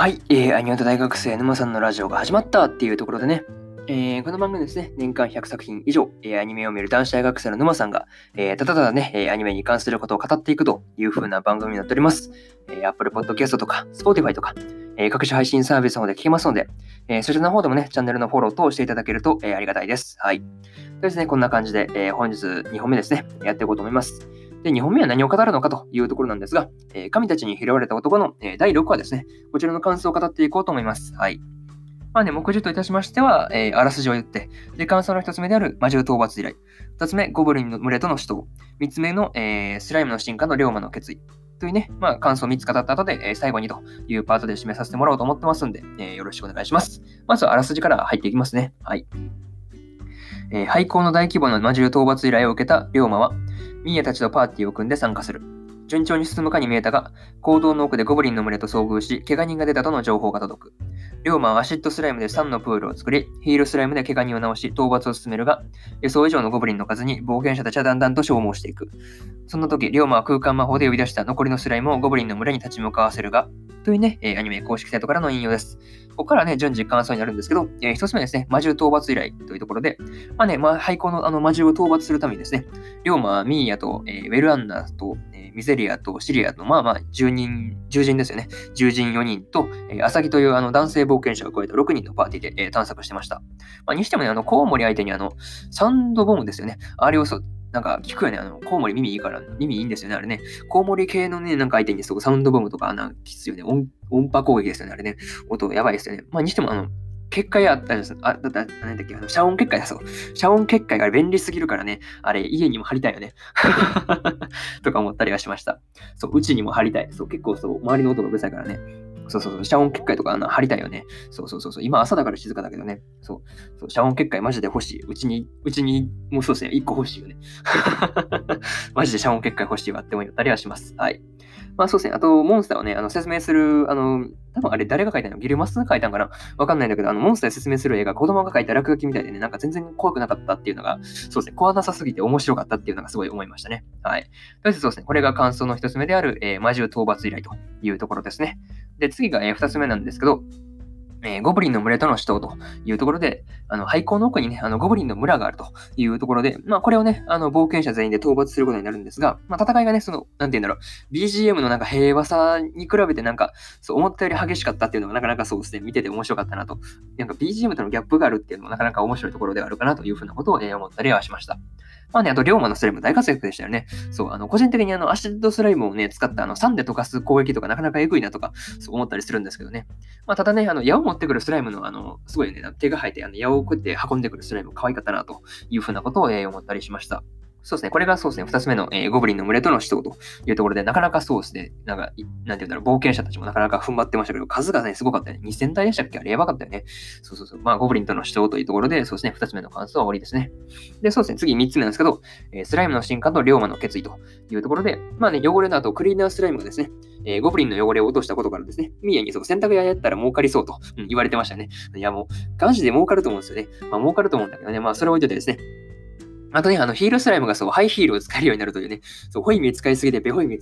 はい、アニオタ大学生沼さんのラジオが始まったっていうところでね、この番組ですね、年間100作品以上、アニメを見る男子大学生の沼さんが、ただね、アニメに関することを語っていくという風な番組になっております。Apple Podcast とか Spotify とか、各種配信サービスの方で聞けますので、そちらの方でもね、チャンネルのフォロー等をしていただけると、ありがたいです。はい。とですね、こんな感じで、本日2本目ですね、やっていこうと思います。で、2本目は何を語るのかというところなんですが、神たちに拾われた男の、第6話ですね、こちらの感想を語っていこうと思います。はい。まあね、目次といたしましては、あらすじを言って、で、感想の1つ目である魔獣討伐以来、2つ目、ゴブリンの群れとの死闘、3つ目の、スライムの進化の龍馬の決意というね、まあ、感想を3つ語った後で、最後にというパートで締めさせてもらおうと思ってますんで、よろしくお願いします。まずはあらすじから入っていきますね。はい。廃校の大規模な魔獣討伐依頼を受けた龍馬は、ミーヤたちとパーティーを組んで参加する。順調に進むかに見えたが、行動の奥でゴブリンの群れと遭遇し、怪我人が出たとの情報が届く。龍馬はアシッドスライムで3のプールを作り、ヒールスライムで怪我人を治し、討伐を進めるが、予想以上のゴブリンの数に冒険者たちはだんだんと消耗していく。そんな時、龍馬は空間魔法で呼び出した残りのスライムをゴブリンの群れに立ち向かわせるが、というね、アニメ公式サイトからの引用です。ここからね、順次感想になるんですけど、1つ目ですね、魔獣討伐依頼というところで、まあね、廃校の魔獣を討伐するためにですね、龍馬はミーヤと、ウェルアンナーと、ミゼリアとシリアと、10人ですよね。10人4人と、アサギという男性冒険者を超えた6人のパーティーで、探索してました。まあ、にしてもね、コウモリ相手にサンドボムですよね。あれをなんか聞くよね。コウモリ耳いいんですよね、あれね。コウモリ系のね、なんか相手にすごいサウンドボムとか、きついよね。音波攻撃ですよね、あれね。音やばいですよね。まあ、にしても、結界あったんです。あ、だった、なんだっけ、遮音結界だそう。遮音結界が便利すぎるからね、あれ、家にも貼りたいよね。とか思ったりはしました。そう、うちにも貼りたい。そう、結構そう、周りの音がうるさいからね。そう、遮音結界とか貼りたいよね。そう、今朝だから静かだけどね。そう、遮音結界マジで欲しい。うちに、もうそうですね、1個欲しいよね。マジで遮音結界欲しいわって思ったりはします。はい。まあそうですね、あと、モンスターをね、説明する、多分あれ誰が書いたの？ギルマスが書いたんかな？わかんないんだけど、モンスターを説明する映画、子供が書いた落書きみたいでね、なんか全然怖くなかったっていうのが、そうですね、怖なさすぎて面白かったっていうのがすごい思いましたね。はい。とりあえずそうですね、これが感想の一つ目である、魔獣討伐依頼というところですね。で、次が、二つ目なんですけど、ゴブリンの群れとの死闘というところで、廃校の奥にね、ゴブリンの村があるというところで、まあ、これをね、冒険者全員で討伐することになるんですが、まあ、戦いがね、なんて言うんだろう、BGM のなんか平和さに比べてなんか、そう思ったより激しかったっていうのがなかなかそうですね、見てて面白かったなと、なんか BGM とのギャップがあるっていうのもなかなか面白いところではあるかなというふうなことを、思ったりはしました。まあね、あと、龍馬のスライム大活躍でしたよね。そう、個人的にアシッドスライムをね、使った酸で溶かす攻撃とかなかなかエグいなとか、そう思ったりするんですけどね。まあ、ただね、矢を持ってくるスライムの、すごいね、手が生えて、矢をこうやって運んでくるスライム可愛かったなというふうなことを、思ったりしました。そうですね、これがそうですね、2つ目の、ゴブリンの群れとの死闘というところで、なかなかそうですね、なんか、なんていうんだろう、冒険者たちもなかなか踏ん張ってましたけど、数がね、すごかったね。2000体でしたっけ？あれやばかったよね。そう、まあ、ゴブリンとの死闘というところで、そうですね、2つ目の感想は終わりですね。で、そうですね、次3つ目なんですけど、スライムの進化と龍馬の決意というところで、まあね、汚れの後、クリーナースライムがですね、ゴブリンの汚れを落としたことからですね、ミーヤにそう、洗濯屋やったら儲かりそうと、言われてましたね。いや、もう、ガチで儲かると思うんですよね。まあ、儲かると思うんだけどね、まあ、それを置いといてですね、あとね、ヒールスライムがそう、ハイヒールを使えるようになるというね、そう、ホイミを使いすぎてベホイミ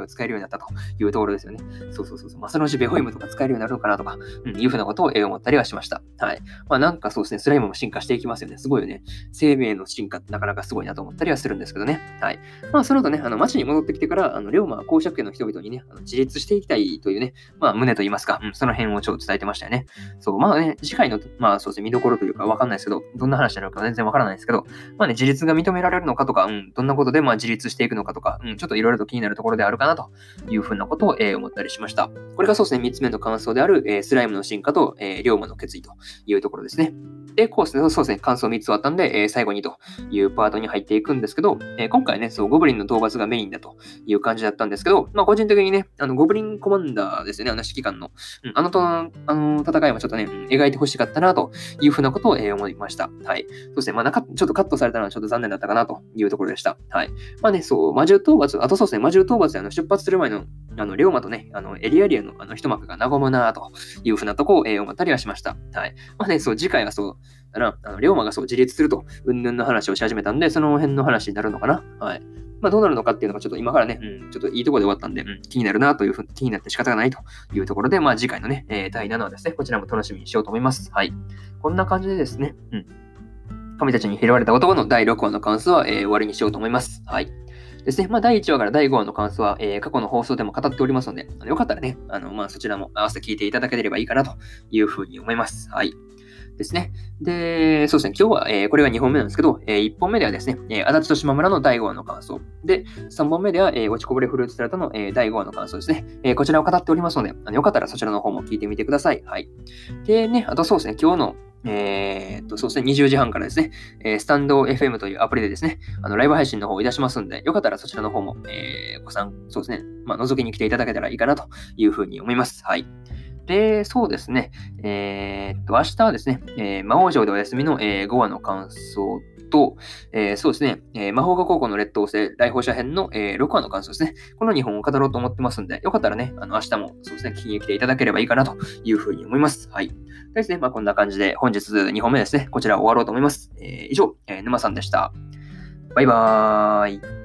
を使えるようになったというところですよね。そう、まあ、そのうちベホイムとか使えるようになるのかなとか、いうふうなことを思ったりはしました。はい。まあ、なんかそうですね、スライムも進化していきますよね。すごいよね。生命の進化ってなかなかすごいなと思ったりはするんですけどね。はい。まあ、その後ね、街に戻ってきてから、龍馬は公爵家の人々にね、自立していきたいというね、まあ、胸と言いますか、その辺をちょっと伝えてましたよね。そう、まあね、次回の、まあ、そうですね、見どころというかわかんないですけど、どんな話なのか全然わからないですけど、まあね、自立が認められるのかとか、どんなことでまあ自立していくのかとか、ちょっといろいろと気になるところであるかなというふうなことを、思ったりしました。これがそうですね、3つ目の感想である、スライムの進化と、龍馬の決意というところですね。で、こうですね、そうですね、感想3つ終わったんで、最後にというパートに入っていくんですけど、今回ね、そう、ゴブリンの討伐がメインだという感じだったんですけど、まあ個人的にね、ゴブリンコマンダーですよね、指揮官の、戦いもちょっとね、描いてほしかったなというふうなことを、思いました。はい。そうですね、まあちょっとカットされたのちょっと残念だったかなというところでした。はい。まあね、そう、魔獣討伐、あとそうですね、魔獣討伐で出発する前の、龍馬とね、エリアの一幕が和むなというふうなとこを、思ったりはしました。はい。まあね、そう、次回はそう、龍馬がそう自立すると、うんぬんの話をし始めたんで、その辺の話になるのかな。はい。まあ、どうなるのかっていうのがちょっと今からね、ちょっといいところで終わったんで、気になるなというふうに気になって仕方がないというところで、まあ、次回のね、第7話ですね、こちらも楽しみにしようと思います。はい。こんな感じでですね、神たちに拾われた男の第6話の感想は、終わりにしようと思います。はい。ですね、まあ、第1話から第5話の感想は、過去の放送でも語っておりますので、よかったらね、まあ、そちらも合わせて聞いていただければいいかなというふうに思います。はい。ですね。で、そうですね、今日は、これが2本目なんですけど、1本目ではですね、安達と島村の第5話の感想。で、3本目では、落ちこぼれフルーツサラダの、第5話の感想ですね、こちらを語っておりますので、よかったらそちらの方も聞いてみてください。はい。でね、あとそうですね、今日のそうですね、20時半からですね、スタンド FM というアプリでですね、ライブ配信の方をいたしますので、よかったらそちらの方も、そうですね、まあ、覗きに来ていただけたらいいかなというふうに思います。はい。で、そうですね、明日はですね、魔王城でお休みの、5話の感想と、そうですね、魔法科高校の劣等生来訪者編の、6話の感想ですね、この2本を語ろうと思ってますんで、よかったらね、明日もそうですね、聞きに来ていただければいいかなというふうに思います。はい。ですね、まあ、こんな感じで本日2本目ですね、こちら終わろうと思います。以上、沼さんでした。バイバーイ。